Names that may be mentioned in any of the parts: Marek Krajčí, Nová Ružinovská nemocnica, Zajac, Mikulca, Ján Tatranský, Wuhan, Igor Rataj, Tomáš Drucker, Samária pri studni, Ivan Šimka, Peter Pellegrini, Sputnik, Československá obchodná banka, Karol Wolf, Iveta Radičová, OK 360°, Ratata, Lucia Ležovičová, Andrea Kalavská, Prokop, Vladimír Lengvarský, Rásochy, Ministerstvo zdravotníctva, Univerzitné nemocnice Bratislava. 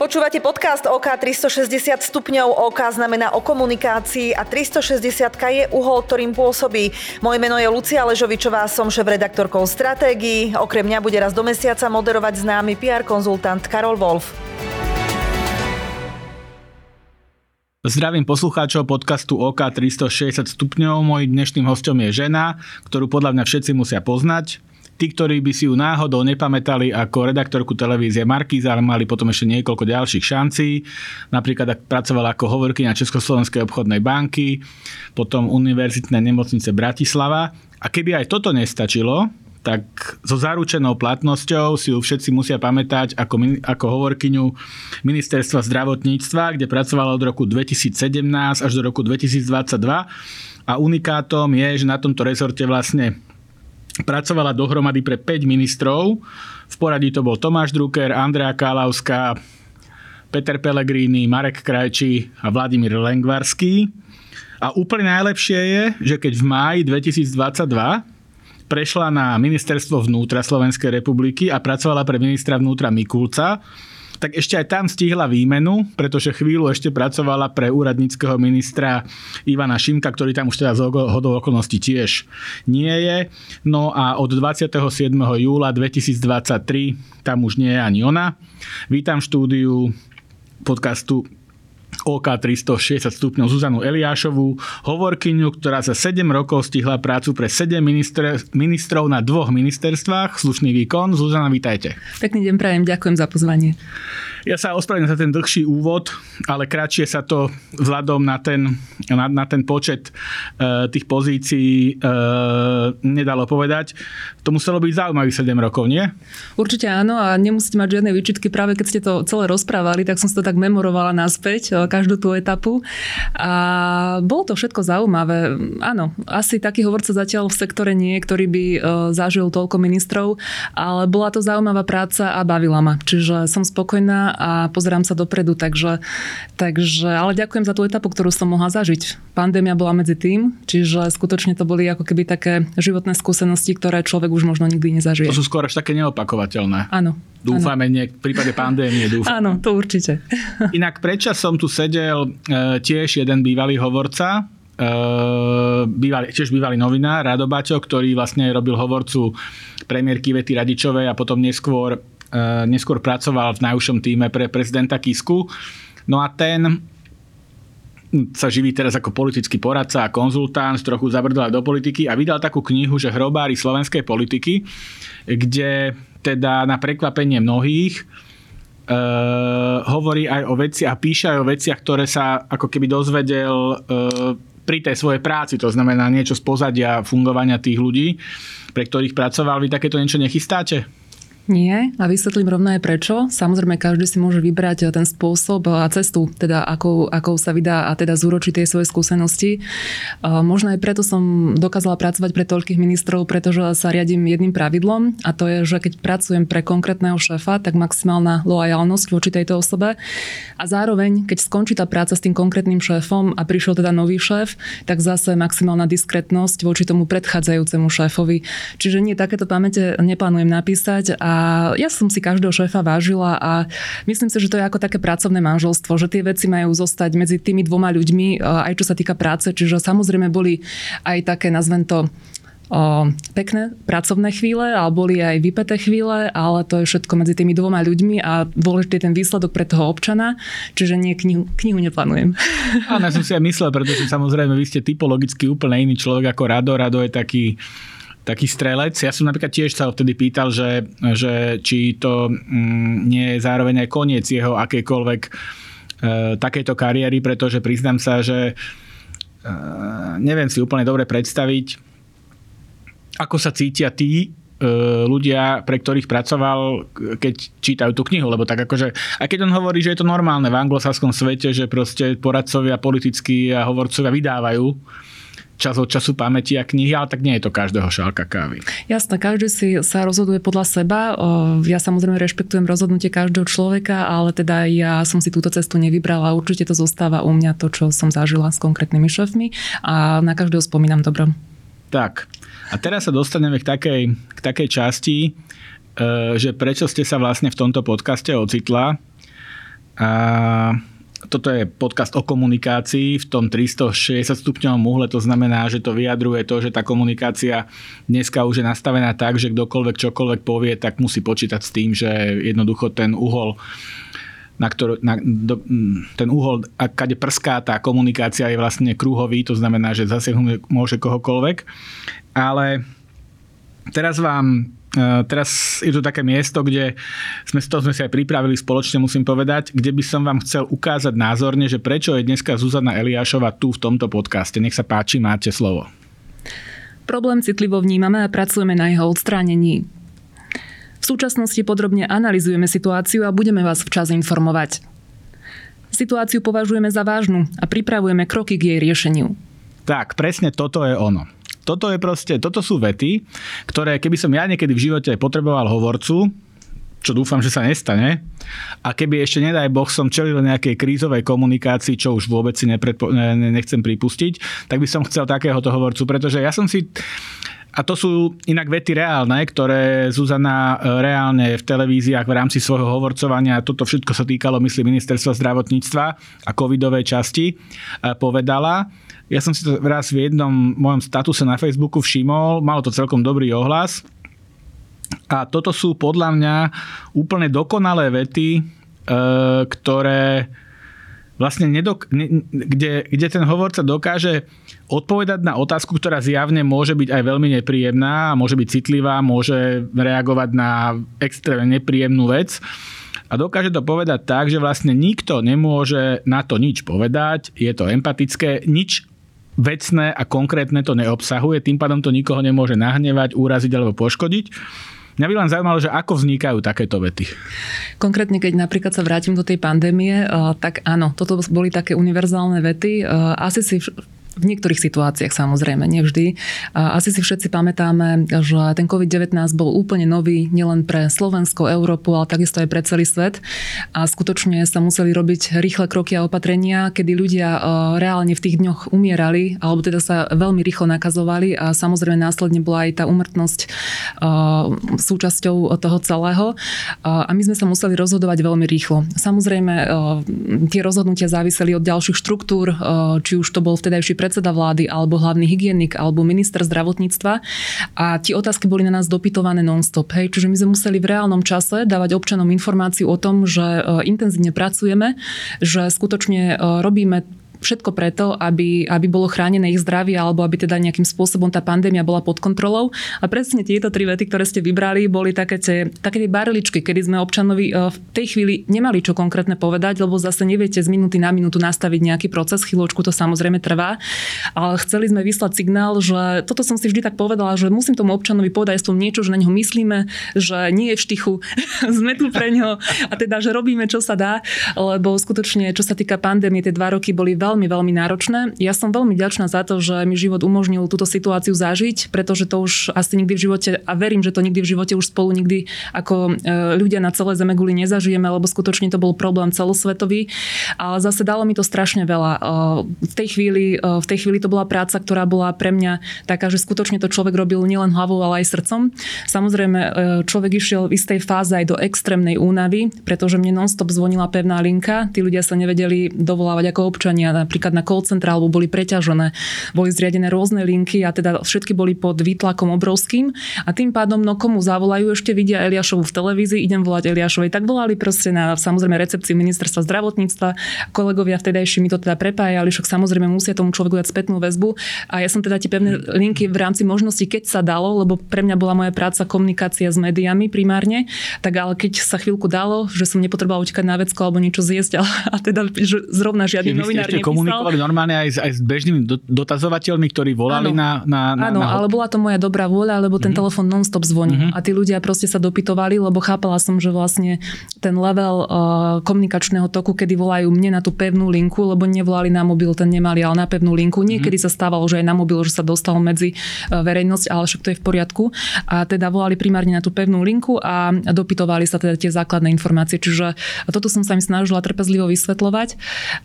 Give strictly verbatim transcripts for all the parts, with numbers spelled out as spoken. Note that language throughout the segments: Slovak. Počúvate podcast OK tristošesťdesiat stupňov. OK znamená o komunikácii a tristošesťdesiat je uhol, ktorým pôsobí. Moje meno je Lucia Ležovičová, som šéfredaktorkou Stratégií. Okrem mňa bude raz do mesiaca moderovať známy pé er konzultant Karol Wolf. Zdravím poslucháčov podcastu OK tristošesťdesiat stupňov. Mojím dnešným hosťom je žena, ktorú podľa mňa všetci musia poznať. Tí, ktorí by si ju náhodou nepamätali ako redaktorku televízie Markíza, ale mali potom ešte niekoľko ďalších šancí. Napríklad ak pracovala ako hovorkyňa Československej obchodnej banky, potom Univerzitné nemocnice Bratislava. A keby aj toto nestačilo, tak so zaručenou platnosťou si ju všetci musia pamätať ako, ako hovorkyňu Ministerstva zdravotníctva, kde pracovala od roku dvetisícsedemnásť až do roku dvetisícdvadsaťdva. A unikátom je, že na tomto rezorte vlastne pracovala dohromady pre päť ministrov. V poradí to bol Tomáš Drucker, Andrea Kalavská, Peter Pellegrini, Marek Krajčí a Vladimír Lengvarský. A úplne najlepšie je, že keď v máji dvetisícdvadsaťdva prešla na Ministerstvo vnútra Slovenskej republiky a pracovala pre ministra vnútra Mikulca, tak ešte aj tam stihla výmenu, pretože chvíľu ešte pracovala pre úradníckeho ministra Ivana Šimka, ktorý tam už teda z hodou okolností tiež nie je. No a od dvadsiateho siedmeho júla dvetisícdvadsaťtri tam už nie je ani ona. Vítam štúdiu podcastu OK tristošesťdesiat stupňov Zuzanu Eliášovú, hovorkyňu, ktorá za sedem rokov stihla prácu pre sedem minister, ministrov na dvoch ministerstvách. Slušný výkon. Zuzana, vítajte. Pekný deň prajem, ďakujem za pozvanie. Ja sa ospravedlňujem za ten dlhší úvod, ale kratšie sa to vzhľadom na ten, na, na ten počet e, tých pozícií e, nedalo povedať. To muselo byť zaujímavých sedem rokov, nie? Určite áno a nemusíte mať žiadne výčitky. Práve keď ste to celé rozprávali, tak som si to tak memorovala naspäť, každú tú etapu. A bolo to všetko zaujímavé. Áno, asi taký hovorca zatiaľ v sektore nie, ktorý by e, zažil toľko ministrov, ale bola to zaujímavá práca a bavila ma. Čiže som spokojná a pozerám sa dopredu, takže, takže, ale ďakujem za tú etapu, ktorú som mohla zažiť. Pandémia bola medzi tým, čiže skutočne to boli ako keby také životné skúsenosti, ktoré človek už možno nikdy nezažije. To sú skôr až také neopakovateľné. Áno. Dúfame, nie, v prípade pandémie dúfame. Áno, to určite. Inak predčasom tu sedel e, tiež jeden bývalý hovorca, Bývalý, tiež bývalý novinár Rado Baťo, ktorý vlastne robil hovorcu premiérky Ivety Radičovej a potom neskôr, neskôr pracoval v najúžšom týme pre prezidenta Kisku. No a ten sa živí teraz ako politický poradca a konzultant, trochu zabrdol do politiky a vydal takú knihu, že Hrobári slovenskej politiky, kde teda na prekvapenie mnohých uh, hovorí aj o veci a píše aj o veciach, ktoré sa ako keby dozvedel uh, pri tej svojej práci, to znamená niečo z pozadia fungovania tých ľudí, pre ktorých pracoval. Vy takéto niečo nechystáte? Nie, a vysvetlím rovno aj prečo. Samozrejme, každý si môže vybrať ten spôsob a cestu, teda akou, akou sa vydá a teda zúročí tie svoje skúsenosti. Možno aj preto som dokázala pracovať pre toľkých ministrov, pretože sa riadím jedným pravidlom a to je, že keď pracujem pre konkrétneho šéfa, tak maximálna loajálnosť voči tejto osobe a zároveň, keď skončí tá práca s tým konkrétnym šéfom a prišiel teda nový šéf, tak zase maximálna diskrétnosť voči tomu predchádzajúcemu šéfovi. Čiže nie, takéto pamäte neplánujem napísať a A ja som si každého šéfa vážila a myslím si, že to je ako také pracovné manželstvo, že tie veci majú zostať medzi tými dvoma ľuďmi, aj čo sa týka práce. Čiže samozrejme boli aj také, nazvem to, O, pekné pracovné chvíle, ale boli aj vypäté chvíle, ale to je všetko medzi tými dvoma ľuďmi a dôležitý ten výsledok pre toho občana, čiže nie, knihu, knihu neplánujem. Áno, ja som si aj myslel, pretože samozrejme vy ste typologicky úplne iný človek ako Rado. Rado je taký taký strelec. Ja som napríklad tiež sa vtedy pýtal, že, že či to mm, nie je zároveň aj koniec jeho akejkoľvek e, takejto kariéry, pretože priznám sa, že e, neviem si úplne dobre predstaviť, ako sa cítia tí e, ľudia, pre ktorých pracoval, keď čítajú tú knihu, lebo tak akože, aj keď on hovorí, že je to normálne v anglosaskom svete, že proste poradcovia politickí a hovorcovia vydávajú čas od času pamäti a knihy, ale tak nie je to každého šálka kávy. Jasné, každý si sa rozhoduje podľa seba. Ja samozrejme rešpektujem rozhodnutie každého človeka, ale teda ja som si túto cestu nevybrala. Určite to zostáva u mňa to, čo som zažila s konkrétnymi šéfmi a na každého spomínam dobro. Tak, a teraz sa dostaneme k takej, k takej časti, že prečo ste sa vlastne v tomto podcaste ocitla. A toto je podcast o komunikácii v tom tristošesťdesiatstupňovom uhle, to znamená, že to vyjadruje to, že tá komunikácia dneska už je nastavená tak, že kdokoľvek čokoľvek povie, tak musí počítať s tým, že jednoducho ten uhol, na ktorý, na, do, ten uhol, kade prská tá komunikácia, je vlastne kruhový, to znamená, že zasiahnuť môže kohokoľvek. Ale teraz vám Teraz je to také miesto, kde sme, to sme si aj pripravili spoločne, musím povedať, kde by som vám chcel ukázať názorne, že prečo je dneska Zuzana Eliášová tu v tomto podcaste. Nech sa páči, máte slovo. Problém citlivo vnímame a pracujeme na jeho odstránení. V súčasnosti podrobne analyzujeme situáciu a budeme vás včas informovať. Situáciu považujeme za vážnu a pripravujeme kroky k jej riešeniu. Tak, presne toto je ono. Toto je proste, toto sú vety, ktoré keby som ja niekedy v živote potreboval hovorcu, čo dúfam, že sa nestane, a keby ešte nedaj Boh som čelil nejakej krízovej komunikácii, čo už vôbec si nepredpo, ne, nechcem pripustiť, tak by som chcel takéhoto hovorcu, pretože ja som si... A to sú inak vety reálne, ktoré Zuzana reálne v televíziách v rámci svojho hovorcovania, toto všetko sa týkalo, myslím, Ministerstva zdravotníctva a covidovej časti, povedala. Ja som si to raz v jednom mojom statuse na Facebooku všimol, malo to celkom dobrý ohlas. A toto sú podľa mňa úplne dokonalé vety, ktoré vlastne nedok- ne- kde, kde ten hovorca dokáže odpovedať na otázku, ktorá zjavne môže byť aj veľmi nepríjemná, môže byť citlivá, môže reagovať na extrémne nepríjemnú vec. A dokáže to povedať tak, že vlastne nikto nemôže na to nič povedať, je to empatické, nič vecné a konkrétne to neobsahuje, tým pádom to nikoho nemôže nahnevať, úraziť alebo poškodiť. Mňa by len zaujímalo, že ako vznikajú takéto vety. Konkrétne, keď napríklad sa vrátim do tej pandémie, tak áno, toto boli také univerzálne vety. Asi si v niektorých situáciách, samozrejme, nevždy. Asi si všetci pamätáme, že ten COVID devätnásť bol úplne nový, nielen pre Slovensko, Európu, ale takisto aj pre celý svet. A skutočne sa museli robiť rýchle kroky a opatrenia, kedy ľudia reálne v tých dňoch umierali, alebo teda sa veľmi rýchlo nakazovali a samozrejme následne bola aj tá úmrtnosť súčasťou toho celého. A my sme sa museli rozhodovať veľmi rýchlo. Samozrejme, tie rozhodnutia záviseli od ďalších štruktúr, či už to bol vtedajší pred predseda vlády, alebo hlavný hygienik, alebo minister zdravotníctva. A tie otázky boli na nás dopytované non-stop. Hej. Čiže my sme museli v reálnom čase dávať občanom informáciu o tom, že intenzívne pracujeme, že skutočne robíme všetko preto, aby, aby bolo chránené ich zdravie, alebo aby teda nejakým spôsobom tá pandémia bola pod kontrolou. A presne tieto tri vety, ktoré ste vybrali, boli také tie, také tie barličky, kedy sme občanovi v tej chvíli nemali čo konkrétne povedať, lebo zase neviete z minúty na minútu nastaviť nejaký proces, chvíľočku to samozrejme trvá. Ale chceli sme vyslať signál, že toto som si vždy tak povedala, že musím tomu občanovi povedať aspoň niečo, že na ňo myslíme, že nie je v štichu, sme tu pre ňo a teda že robíme čo sa dá, lebo skutočne čo sa týka pandémie, tie dva roky boli veľmi, veľmi náročné. Ja som veľmi vďačná za to, že mi život umožnil túto situáciu zažiť, pretože to už asi nikdy v živote, a verím, že to nikdy v živote už spolu nikdy ako ľudia na celej zemeguli nezažijeme, lebo skutočne to bol problém celosvetový. Ale zase dalo mi to strašne veľa. V tej chvíli, v tej chvíli to bola práca, ktorá bola pre mňa taká, že skutočne to človek robil nielen hlavou, ale aj srdcom. Samozrejme, človek išiel v istej fáze aj do extrémnej únavy, pretože mne non-stop zvonila pevná linka. Tí ľudia sa nevedeli dovolávať ako občania napríklad na call centra, alebo boli preťažené. Boli zriadené rôzne linky a teda všetky boli pod výtlakom obrovským a tým pádom, no komu zavolajú, ešte vidia Eliášovu v televízii, idem volať Eliášovej. Tak volali proste na, samozrejme, recepcii Ministerstva zdravotníctva. Kolegovia vtedajší mi to teda prepájali, však samozrejme musia tomu človeku dať spätnú väzbu a ja som teda tie pevné linky v rámci možností, keď sa dalo, lebo pre mňa bola moja práca komunikácia s médiami primárne, tak ale keď sa chvíľku dalo, že som nepotrebovala utekať na vecko alebo niečo zjesť, ale, a teda že zrovna žiadny novinár komunikovali normálne aj s, aj s bežnými dotazovateľmi, ktorí volali áno, na, na, na... Áno, na... ale bola to moja dobrá vôľa, lebo ten mm-hmm. telefon non-stop zvonil. Mm-hmm. A tí ľudia proste sa dopytovali, lebo chápala som, že vlastne ten level uh, komunikačného toku, kedy volajú mne na tú pevnú linku, lebo nevolali na mobil, ten nemali, ale na pevnú linku. Niekedy mm-hmm. sa stávalo, že aj na mobil, že sa dostal medzi verejnosť, ale však to je v poriadku. A teda volali primárne na tú pevnú linku a dopytovali sa teda tie základné informácie. Čiže toto som sa im snažila trpezlivo vysvetľovať.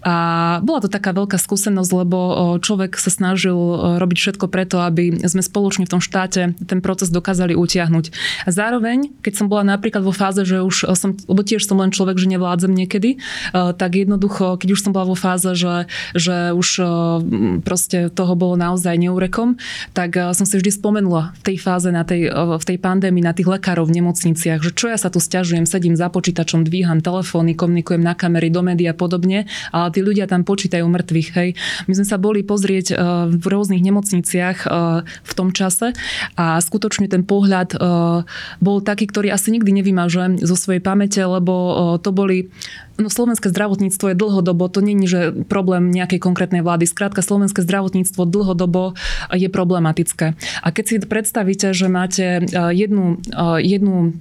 A bola to taká veľká skúsenosť, lebo človek sa snažil robiť všetko preto, aby sme spoločne v tom štáte ten proces dokázali utiahnuť. A zároveň, keď som bola napríklad vo fáze, že už som, lebo tiež som len človek, že nevládzem niekedy, tak jednoducho, keď už som bola vo fáze, že, že už proste toho bolo naozaj neurekom, tak som si vždy spomenula v tej fáze, na tej, v tej pandémii, na tých lekárov v nemocniciach, že čo ja sa tu sťažujem, sedím za počítačom, dvíham telefóny, komunikujem na kamery, do médií a podobne, ale tí ľudia tam počítajú mŕtvych, hej. My sme sa boli pozrieť v rôznych nemocniciach v tom čase a skutočne ten pohľad bol taký, ktorý asi nikdy nevymažem zo svojej pamäte, lebo to boli, no slovenské zdravotníctvo je dlhodobo, to nie je, že problém nejakej konkrétnej vlády. Skrátka, slovenské zdravotníctvo dlhodobo je problematické. A keď si predstavíte, že máte jednu, jednu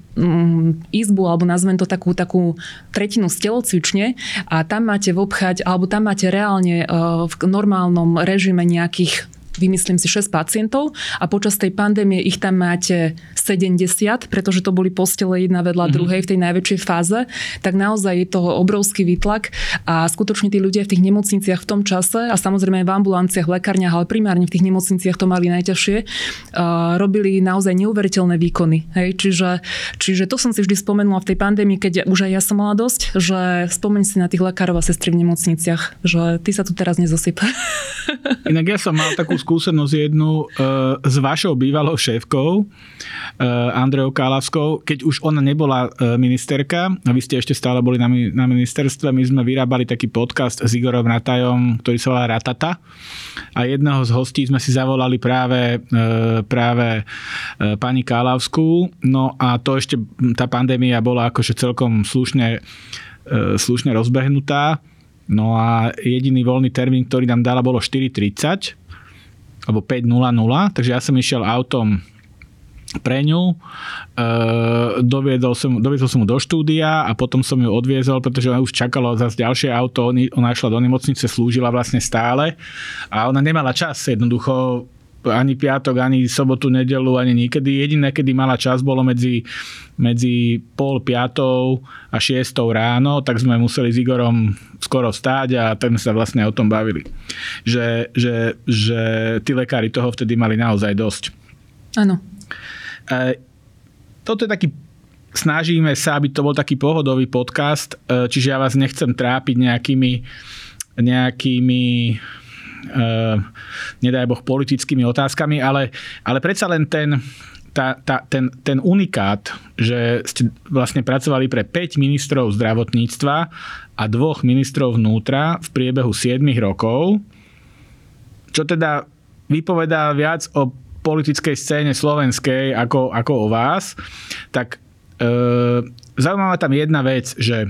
izbu, alebo nazvem to takú, takú tretinu z telocvične a tam máte vopchať, alebo tam máte reálne v normálnom režime nejakých, vymyslím si, šesť pacientov a počas tej pandémie ich tam máte sedemdesiat, pretože to boli postele jedna vedľa mm-hmm. druhej v tej najväčšej fáze, tak naozaj je to obrovský výtlak a skutočne tí ľudia v tých nemocniciach v tom čase a samozrejme aj v ambulanciách, v lekárniach, ale primárne v tých nemocniciach to mali najťažšie, uh, robili naozaj neuveriteľné výkony. Hej? Čiže, čiže to som si vždy spomenula v tej pandémii, keď už aj ja som mala dosť, že spomeň si na tých lekárov a sestry v nemocniciach, že ty sa tu teraz nezosypa. Inak ja som mal takú skúsenosť jednu e, s vašou bývalou šéfkou, e, Andreou Kalavskou, keď už ona nebola e, ministerka, a vy ste ešte stále boli na, na ministerstve, my sme vyrábali taký podcast s Igorom Ratajom, ktorý sa volá Ratata a jedného z hostí sme si zavolali práve, e, práve e, pani Kalavskú, no a to ešte, tá pandémia bola akože celkom slušne, e, slušne rozbehnutá, no a jediný voľný termín, ktorý nám dala, bolo štyri tridsať alebo päť nula nula, takže ja som išiel autom pre ňu, e, doviedol som, doviedol som ju do štúdia a potom som ju odviezol, pretože ona už čakala zase ďalšie auto, ona išla do nemocnice, slúžila vlastne stále a ona nemala čas jednoducho ani piatok, ani sobotu, nedelu, ani nikedy. Jediné, kedy mala čas, bolo medzi, medzi pol piatou a šiestou ráno, tak sme museli s Igorom skoro vstáť a tak sme sa vlastne o tom bavili. Že, že, že tí lekári toho vtedy mali naozaj dosť. Áno. E, toto je taký, snažíme sa, aby to bol taký pohodový podcast, e, čiže ja vás nechcem trápiť nejakými nejakými Uh, nedaj boh politickými otázkami, ale, ale predsa len ten, tá, tá, ten, ten unikát, že ste vlastne pracovali pre päť ministrov zdravotníctva a dvoch ministrov vnútra v priebehu siedmich rokov, čo teda vypovedá viac o politickej scéne slovenskej ako, ako o vás, tak uh, zaujímavá tam jedna vec, že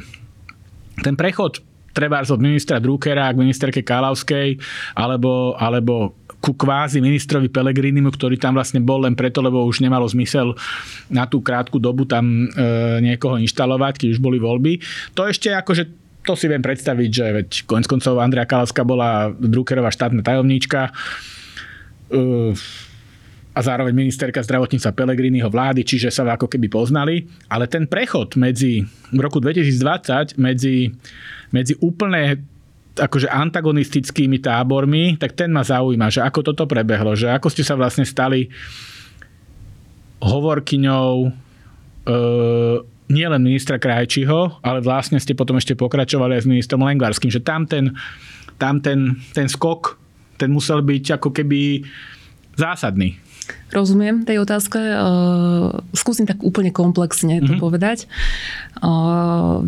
ten prechod trebárs od ministra Druckera k ministerke Kalavskej, alebo, alebo ku kvázi ministrovi Pellegrinimu, ktorý tam vlastne bol len preto, lebo už nemalo zmysel na tú krátku dobu tam e, niekoho inštalovať, keď už boli voľby. To ešte akože, to si viem predstaviť, že veď koniec koncov Andrea Kalavská bola Druckerová štátna tajomníčka e, a zároveň ministerka zdravotníctva Pellegriniho vlády, čiže sa ako keby poznali. Ale ten prechod medzi v roku dvetisícdvadsať medzi medzi úplne akože antagonistickými tábormi, tak ten ma zaujíma, že ako toto prebehlo, že ako ste sa vlastne stali hovorkyňou e, nielen ministra Krajčího, ale vlastne ste potom ešte pokračovali aj s ministrom Lengvarským, že tam ten, tam ten, ten skok, ten musel byť ako keby zásadný. Rozumiem tej otázke. Skúsim tak úplne komplexne to mm-hmm. povedať.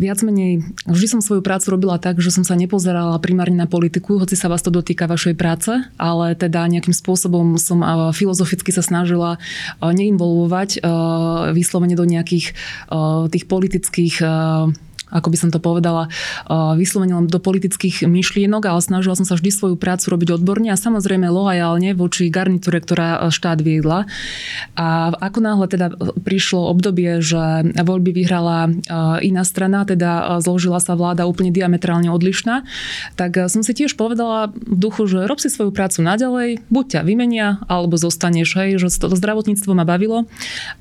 Viac menej, vždy som svoju prácu robila tak, že som sa nepozerala primárne na politiku, hoci sa vás to dotýka vašej práce, ale teda nejakým spôsobom som filozoficky sa snažila neinvolvovať vyslovene do nejakých tých politických, ako by som to povedala, vyslovene do politických myšlienok, ale snažila som sa vždy svoju prácu robiť odborne a samozrejme lojálne voči garnitúre, ktorá štát viedla. A ako náhle teda prišlo obdobie, že voľby vyhrala iná strana, teda zložila sa vláda úplne diametrálne odlišná, tak som si tiež povedala v duchu, že rob si svoju prácu naďalej, buď ťa vymenia, alebo zostaneš, hej, že to zdravotníctvo ma bavilo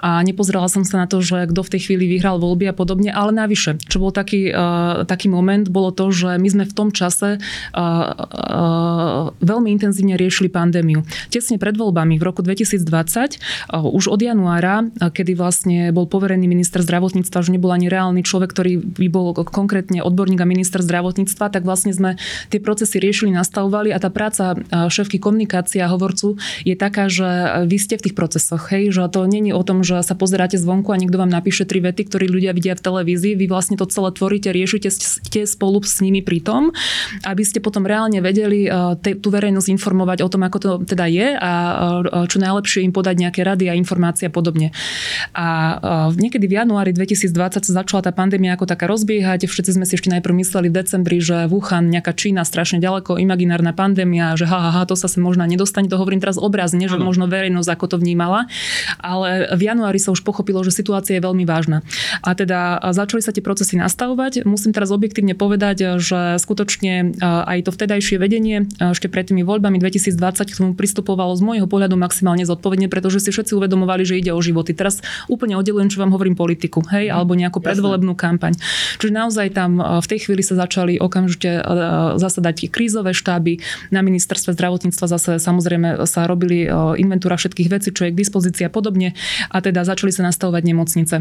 a nepozerala som sa na to, že kto v tej chvíli vyhral voľby a podobne, ale navyše, čo bolo taký, uh, taký moment, bolo to, že my sme v tom čase uh, uh, veľmi intenzívne riešili pandémiu. Tesne pred voľbami v roku dvetisícdvadsať, uh, už od januára, uh, kedy vlastne bol poverený minister zdravotníctva, už nebol ani reálny človek, ktorý by bol konkrétne odborník a minister zdravotníctva, tak vlastne sme tie procesy riešili, nastavovali a tá práca uh, šéfky komunikácia a hovorcu je taká, že vy ste v tých procesoch, hej, že to nie je o tom, že sa pozeráte zvonku a niekto vám napíše tri vety, ktoré ľudia vidia v televízii, vy vlastne to celé tvoríte, riešite, ste spolu s nimi pri tom, aby ste potom reálne vedeli te, tú verejnosť informovať o tom, ako to teda je a čo najlepšie im podať nejaké rady a informácie a podobne. A niekedy v januári dvetisícdvadsať sa začala tá pandémia ako taká rozbiehať, všetci sme si ešte najprv mysleli v decembri, že Wuhan, nejaká Čína, strašne ďaleko, imaginárna pandémia, že ha, ha, ha, to sa sa možno nedostane, to hovorím teraz obrazne, že možno verejnosť ako to vnímala, ale v januári sa už pochopilo, že situácia je veľmi vážna. A teda začali sa tie procesy nastavovať. Musím teraz objektívne povedať, že skutočne aj to vtedajšie vedenie ešte pred tými voľbami dvetisícdvadsať k tomu pristupovalo z môjho pohľadu maximálne zodpovedne, pretože si všetci uvedomovali, že ide o životy. Teraz úplne oddelujem, čo vám hovorím, politiku, hej, alebo nejakú predvolebnú kampaň. Čiže naozaj tam v tej chvíli sa začali okamžite zasadať krízové štáby. Na ministerstve zdravotníctva zase samozrejme sa robili inventúra všetkých vecí, čo je k dispozícii a podobne, a teda začali sa nastavovať nemocnice.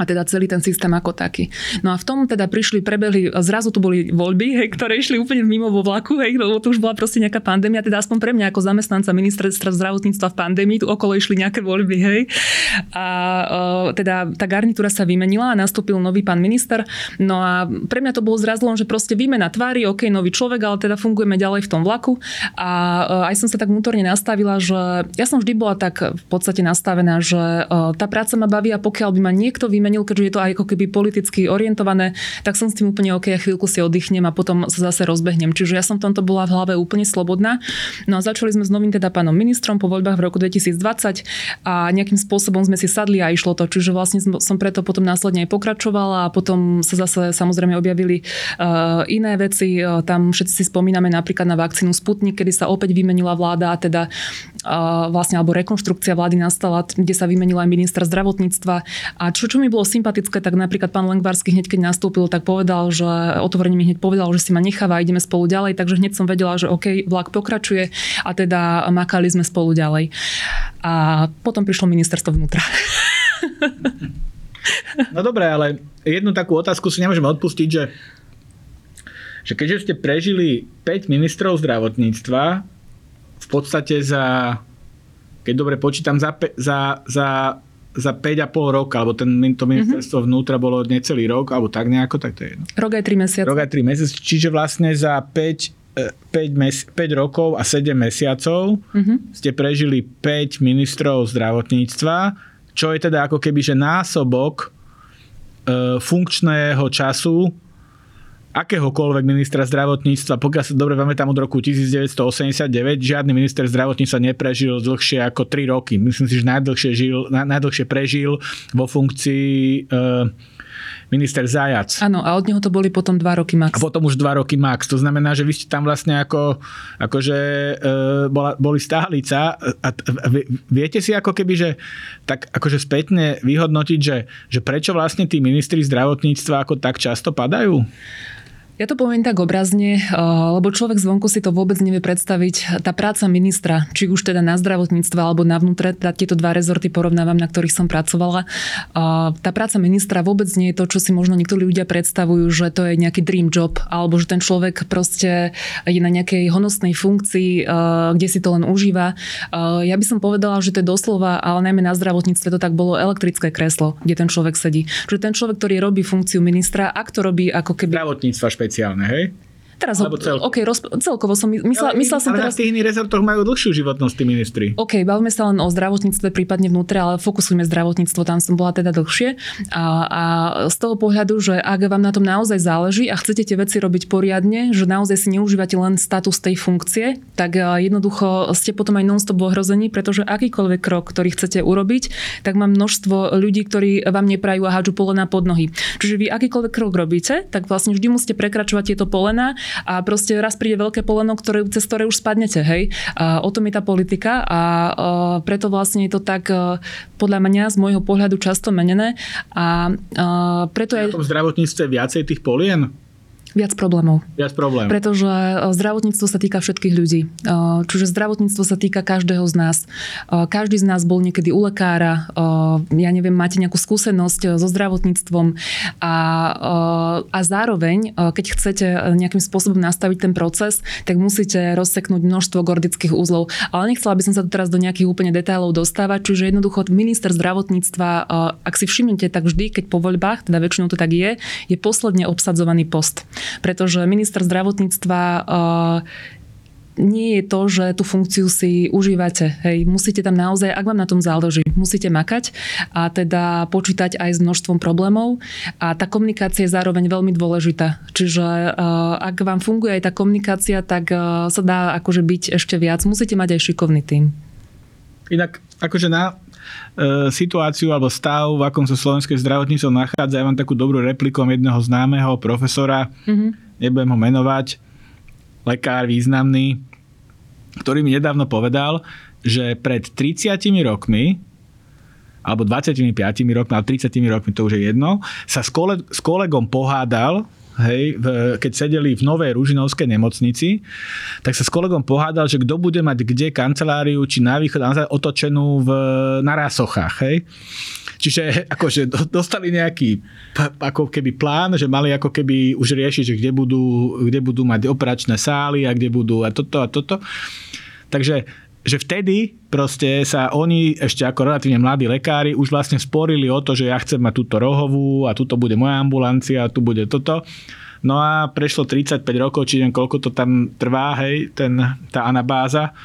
A teda celý ten systém ako taký. No a v tom teda prišli, prebehli, zrazu tu boli voľby, hej, ktoré išli úplne mimo vo vlaku, hej, lebo to už bola proste nejaká pandémia, teda aspoň pre mňa ako zamestnanca ministerstva zdravotníctva v pandémii, tu okolo išli nejaké voľby, hej. A e, teda tá garnitúra sa vymenila a nastúpil nový pán minister. No a pre mňa to bolo zrazu len, že proste výmena tvári, OK, nový človek, ale teda fungujeme ďalej v tom vlaku. A e, aj som sa tak vnútorne nastavila, že ja som vždy bola tak v podstate nastavená, že e, tá práca ma baví a pokiaľ by ma niekto vymenil, keďže je to aj ako keby politicky orientované, tak som s tým úplne OK, ja chvíľku si oddychnem a potom sa zase rozbehnem. Čiže ja som v tomto bola v hlave úplne slobodná. No a začali sme s novým teda pánom ministrom po voľbách v roku dvetisícdvadsať a nejakým spôsobom sme si sadli a išlo to. Čiže vlastne som preto potom následne aj pokračovala a potom sa zase samozrejme objavili uh, iné veci. Tam všetci si spomíname napríklad na vakcínu Sputnik, kedy sa opäť vymenila vláda a teda uh, vlastne alebo rekonštrukcia vlády nastala, kde sa vymenila aj minister zdravotníctva. A čo, čo mi bolo sympatické, tak napríklad pán Lengvarský hneď keď nastúpil, tak povedal, že otvorene mi hneď povedal, že si ma necháva, ideme spolu ďalej, takže hneď som vedela, že OK, vlak pokračuje a teda makali sme spolu ďalej. A potom prišlo ministerstvo vnútra. No dobré, ale jednu takú otázku si nemôžeme odpustiť, že, že keďže ste prežili päť ministrov zdravotníctva, v podstate za, keď dobre počítam, za, za, za za päť a pol roka, alebo ten, to ministerstvo mm-hmm. vnútra bolo necelý rok, alebo tak nejako, tak to je jedno. Rok aj tri mesiace. Rok aj tri mesiace, čiže vlastne za päť, päť, mes, päť rokov a sedem mesiacov mm-hmm. ste prežili päť ministrov zdravotníctva, čo je teda ako keby, že násobok e, funkčného času akéhokoľvek ministra zdravotníctva, pokiaľ sa dobre pamätám od roku devätnásťstoosemdesiatdeväť, žiadny minister zdravotníctva neprežil dlhšie ako tri roky. Myslím si, že najdlhšie, žil, najdlhšie prežil vo funkcii e, minister Zajac. Áno, a od neho to boli potom dva roky max. A potom už dva roky max. To znamená, že vy ste tam vlastne ako, akože e, bola, boli stálica. A, a viete si ako keby, že tak akože spätne vyhodnotiť, že, že prečo vlastne tí ministri zdravotníctva ako tak často padajú? Ja to poviem tak obrazne, lebo človek zvonku si to vôbec nevie predstaviť. Tá práca ministra, či už teda na zdravotníctve alebo na vnútre, tieto dva rezorty porovnávam, na ktorých som pracovala. Tá práca ministra vôbec nie je to, čo si možno niektorí ľudia predstavujú, že to je nejaký dream job, alebo že ten človek proste je na nejakej honosnej funkcii, kde si to len užíva. Ja by som povedala, že to je doslova, ale najmä na zdravotníctve to tak bolo elektrické kreslo, kde ten človek sedí. Čiže ten človek, ktorý robí funkciu ministra, ak to robí ako keby zdravotníctva špeciálne, hej? Teraz, celkovo. Okay, roz, celkovo som myslela mysle, som teraz... Ale na tých iných rezortoch majú dlhšiu životnosť tí ministri. OK, bavíme sa len o zdravotníctve, prípadne vnútre, ale fokusujme zdravotníctvo, tam som bola teda dlhšie. A, a z toho pohľadu, že ak vám na tom naozaj záleží a chcete tie veci robiť poriadne, že naozaj si neužívate len status tej funkcie, tak jednoducho ste potom aj non-stop ohrození, pretože akýkoľvek krok, ktorý chcete urobiť, tak má množstvo ľudí, ktorí vám neprajú a hádžu polená pod nohy. Čiže vy akýkoľvek krok robíte, tak vlastne vždy musíte prekračovať tieto polená a proste raz príde veľké poleno, ktoré, cez ktoré už spadnete, hej. A o tom je tá politika a preto vlastne je to tak podľa mňa z môjho pohľadu často menené a preto je... Na tom zdravotníctve viacej tých polien? Viac problémov. Viac problémov. Pretože zdravotníctvo sa týka všetkých ľudí. Čiže zdravotníctvo sa týka každého z nás. Každý z nás bol niekedy u lekára. Ja neviem, máte nejakú skúsenosť so zdravotníctvom. A, a zároveň, keď chcete nejakým spôsobom nastaviť ten proces, tak musíte rozseknúť množstvo gordických úzlov. Ale nechcela by som sa tu teraz do nejakých úplne detailov dostávať. Čiže jednoducho minister zdravotníctva, ak si všimnete, tak vždy, keď po voľbách, teda väčšinou to tak je, je posledne obsadzovaný post. Pretože minister zdravotníctva uh, nie je to, že tú funkciu si užívate. Hej, musíte tam naozaj, ak vám na tom záleží, musíte makať a teda počítať aj s množstvom problémov a tá komunikácia je zároveň veľmi dôležitá. Čiže uh, ak vám funguje aj tá komunikácia, tak uh, sa dá akože byť ešte viac. Musíte mať aj šikovný tím. Inak akože na situáciu alebo stav, v akom sa slovenské zdravotníctvo nachádza. Ja mám takú dobrú replikom jedného známeho profesora, mm-hmm. nebudem ho menovať, lekár významný, ktorý mi nedávno povedal, že pred tridsiatimi rokmi alebo dvadsiatimi piatimi rokmi, alebo tridsiatimi rokmi, to už je jedno, sa s, kole- s kolegom pohádal, hej, v, keď sedeli v Novej Ružinovskej nemocnici, tak sa s kolegom pohádal, že kto bude mať kde kanceláriu, či na východ, na zále, otočenú v, na Rásochách, hej. Čiže akože dostali nejaký ako keby plán, že mali ako keby už riešiť, že kde budú, kde budú mať operačné sály a kde budú a toto a toto. Takže že vtedy proste sa oni, ešte ako relatívne mladí lekári, už vlastne sporili o to, že ja chcem mať túto rohovú a tuto bude moja ambulancia a tu bude toto. No a prešlo tridsaťpäť rokov, či neviem, koľko to tam trvá, hej, ten, tá anabáza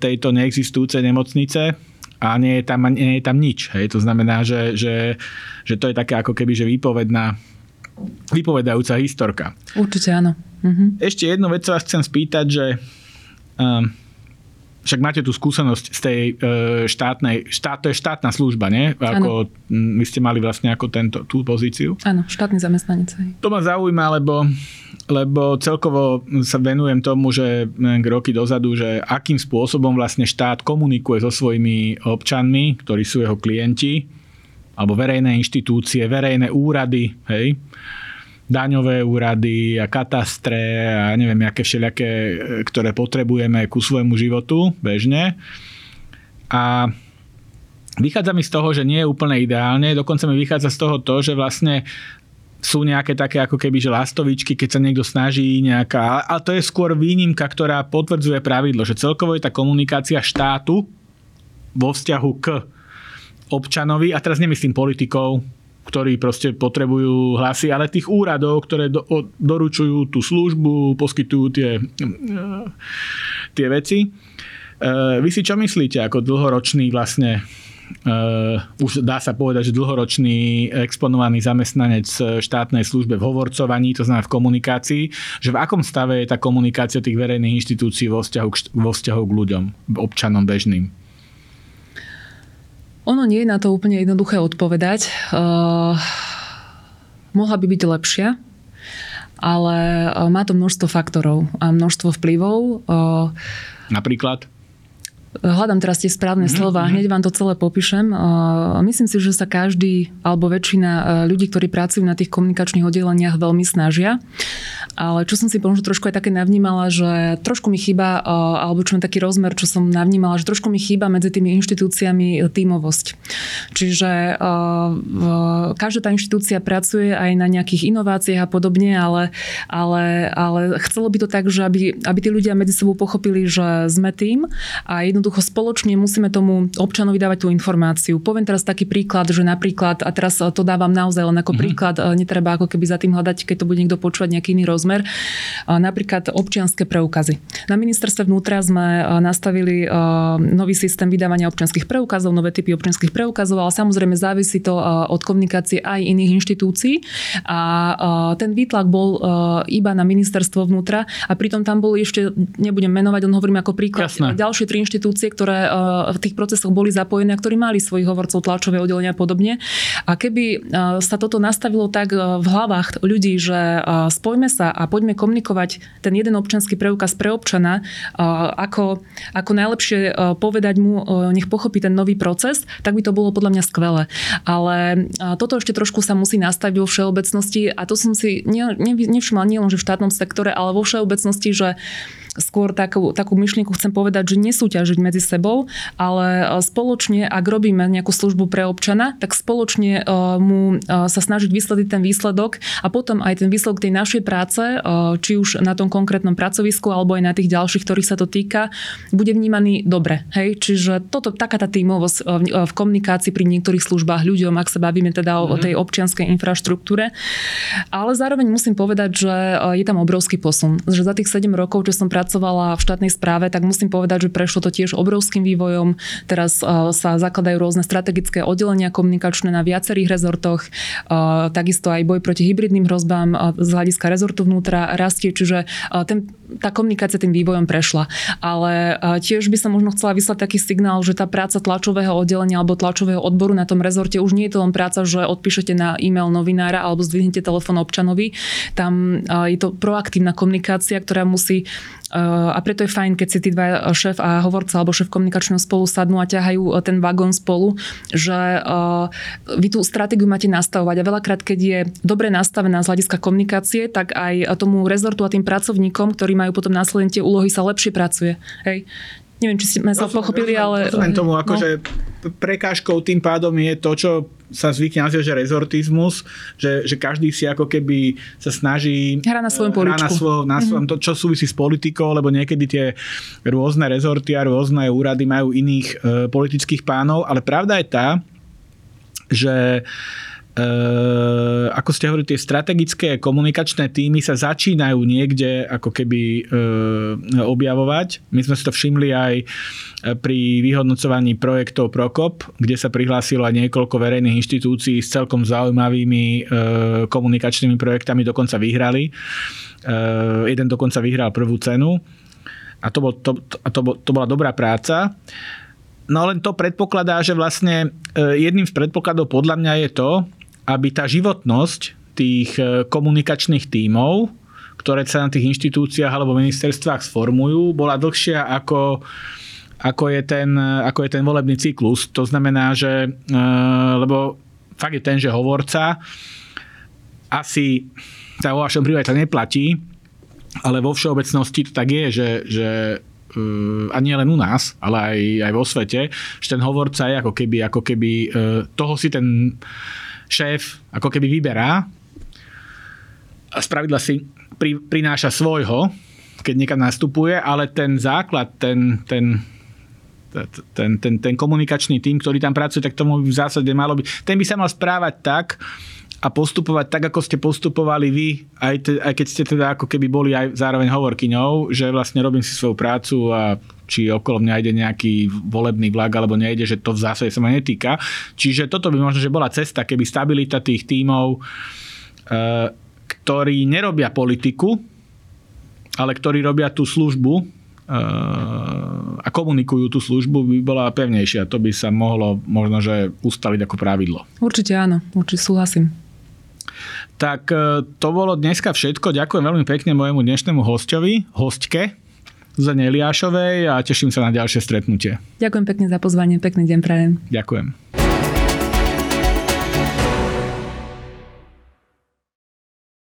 tejto neexistujúcej nemocnice a nie je tam, nie je tam nič. Hej. To znamená, že, že, že to je taká ako keby že výpovedná, výpovedajúca historka. Určite áno. Mhm. Ešte jednu vec sa vás chcem spýtať, že... Um, však máte tú skúsenosť z tej štátnej, štát, to je štátna služba, nie? Ako, vy ste mali vlastne ako tento, tú pozíciu. Áno, štátny zamestnanec. To ma zaujíma, lebo, lebo celkovo sa venujem tomu, že roky dozadu, že akým spôsobom vlastne štát komunikuje so svojimi občanmi, ktorí sú jeho klienti, alebo verejné inštitúcie, verejné úrady, hej? Daňové úrady a katastre a neviem, aké všelijaké, ktoré potrebujeme ku svojemu životu bežne. A vychádza mi z toho, že nie je úplne ideálne. Dokonca mi vychádza z toho to, že vlastne sú nejaké také ako keby, že lastovičky, keď sa niekto snaží nejaká... A to je skôr výnimka, ktorá potvrdzuje pravidlo, že celkovo je tá komunikácia štátu vo vzťahu k občanovi, a teraz nemyslím politikov, ktorí proste potrebujú hlasy, ale tých úradov, ktoré do, o, doručujú tú službu, poskytujú tie, tie veci. E, vy si čo myslíte ako dlhoročný vlastne, e, už dá sa povedať, že dlhoročný exponovaný zamestnanec štátnej službe v hovorcovaní, to znamená v komunikácii, že v akom stave je tá komunikácia tých verejných inštitúcií vo vzťahu k, vo vzťahu k ľuďom, občanom bežným? Ono nie je na to úplne jednoduché odpovedať. Uh, mohla by byť lepšia, ale má to množstvo faktorov a množstvo vplyvov. Uh, Napríklad? Hľadám teraz tie správne mm-hmm. slova, hneď vám to celé popíšem. Uh, myslím si, že sa každý alebo väčšina ľudí, ktorí pracujú na tých komunikačných oddeleniach, veľmi snažia. Ale čo som si možno trošku aj také navnímala, že trošku mi chýba, alebo čo je taký rozmer, čo som navnímala, že trošku mi chýba medzi tými inštitúciami tímovosť. Čiže každá tá inštitúcia pracuje aj na nejakých inováciách a podobne, ale, ale, ale chcelo by to tak, že aby, aby tí ľudia medzi sebou pochopili, že sme tím a jednoducho spoločne musíme tomu občanovi dávať tú informáciu. Poviem teraz taký príklad, že napríklad, a teraz to dávam naozaj len ako príklad, mm-hmm. netreba ako keby za tým hľadať, keď to bude niekto počúvať nejaký iný rozmer, napríklad občianske preukazy. Na ministerstve vnútra sme nastavili nový systém vydávania občianskych preukazov, nové typy občianskych preukazov, ale samozrejme závisí to od komunikácie aj iných inštitúcií a ten výtlak bol iba na ministerstvo vnútra a pritom tam boli ešte, nebudem menovať, on hovorím ako príklad, Jasné. ďalšie tri inštitúcie, ktoré v tých procesoch boli zapojené a ktorí mali svojich hovorcov, tlačové oddelenia a podobne. A keby sa toto nastavilo tak v hlavách ľudí, že spojme sa a poďme komunikovať ten jeden občiansky preukaz pre občana, ako, ako najlepšie povedať mu, nech pochopí ten nový proces, tak by to bolo podľa mňa skvelé. Ale toto ešte trošku sa musí nastaviť vo všeobecnosti a to som si ne, ne, nevšimla nielen v štátnom sektore, ale vo všeobecnosti, že skôr takú, takú myšlienku chcem povedať, že nesúťažiť medzi sebou, ale spoločne, ak robíme nejakú službu pre občana, tak spoločne mu sa snažiť vyslediť ten výsledok a potom aj ten výsledok tej našej práce, či už na tom konkrétnom pracovisku alebo aj na tých ďalších, ktorých sa to týka, bude vnímaný dobre. Hej? Čiže toto, taká tá tímovosť v komunikácii pri niektorých službách ľuďom, ak sa bavíme teda mm-hmm. o tej občianskej infraštruktúre. Ale zároveň musím povedať, že je tam obrovský posun. Že za tých sedem rokov, čo som pracovala pracovala v štátnej správe, tak musím povedať, že prešlo to tiež obrovským vývojom. Teraz sa zakladajú rôzne strategické oddelenia komunikačné na viacerých rezortoch. Takisto aj boj proti hybridným hrozbám z hľadiska rezortu vnútra rastie, čiže ten, tá komunikácia tým vývojom prešla. Ale tiež by som možno chcela vyslať taký signál, že tá práca tlačového oddelenia alebo tlačového odboru na tom rezorte už nie je to len práca, že odpíšete na e-mail novinára alebo zdvihnete telefón občanovi. Tam je to proaktívna komunikácia, ktorá musí a preto je fajn, keď si tí dva šéf a hovorca alebo šéf komunikačného spolu sadnú a ťahajú ten vagón spolu, že vy tú stratégiu máte nastavovať a veľakrát, keď je dobre nastavená z hľadiska komunikácie, tak aj tomu rezortu a tým pracovníkom, ktorí majú potom následne tie úlohy, sa lepšie pracuje. Hej. Neviem, či sme sa pochopili, ale... Rozumiem tomu, akože no. Prekážkou tým pádom je to, čo sa zvykne nazývať, že rezortizmus, že, že každý si ako keby sa snaží... Hrá na svojom poličku. Hrá na svojom, na svojom mm-hmm. to, čo súvisí s politikou, lebo niekedy tie rôzne rezorty a rôzne úrady majú iných e, politických pánov, ale pravda je tá, že e, ako ste hovorili, tie strategické komunikačné týmy sa začínajú niekde ako keby e, objavovať. My sme si to všimli aj pri vyhodnocovaní projektov Prokop, kde sa prihlásilo aj niekoľko verejných inštitúcií s celkom zaujímavými e, komunikačnými projektami, dokonca vyhrali. E, jeden dokonca vyhral prvú cenu a to, bol, to, a to, to bola dobrá práca. No len to predpokladá, že vlastne e, jedným z predpokladov podľa mňa je to, aby tá životnosť tých komunikačných tímov, ktoré sa na tých inštitúciách alebo ministerstvách sformujú, bola dlhšia ako Ako je, ten, ako je ten volebný cyklus. To znamená, že lebo fakt je ten, že hovorca asi sa vo vašom prípade neplatí, ale vo všeobecnosti to tak je, že, že a nie len u nás, ale aj, aj vo svete, že ten hovorca je ako keby, ako keby toho si ten šéf ako keby vyberá a spravidla si pri, prináša svojho, keď niekam nastupuje, ale ten základ, ten, ten Ten, ten, ten komunikačný tím, ktorý tam pracuje, tak tomu v zásade malo byť. Ten by sa mal správať tak a postupovať tak, ako ste postupovali vy, aj, te, aj keď ste teda ako keby boli aj zároveň hovorkyňou, že vlastne robím si svoju prácu a či okolo mňa ide nejaký volebný vlak alebo nejde, že to v zásade sa ma netýka. Čiže toto by možno, že bola cesta, keby stabilita tých tímov, ktorí nerobia politiku, ale ktorí robia tú službu a komunikujú tú službu, by bola pevnejšia. To by sa mohlo možno, že ustaliť ako pravidlo. Určite áno, určite súhlasím. Tak to bolo dneska všetko. Ďakujem veľmi pekne mojemu dnešnému hosťovi, hostke Zuzane Eliášovej a teším sa na ďalšie stretnutie. Ďakujem pekne za pozvanie, pekný deň prajem. Ďakujem.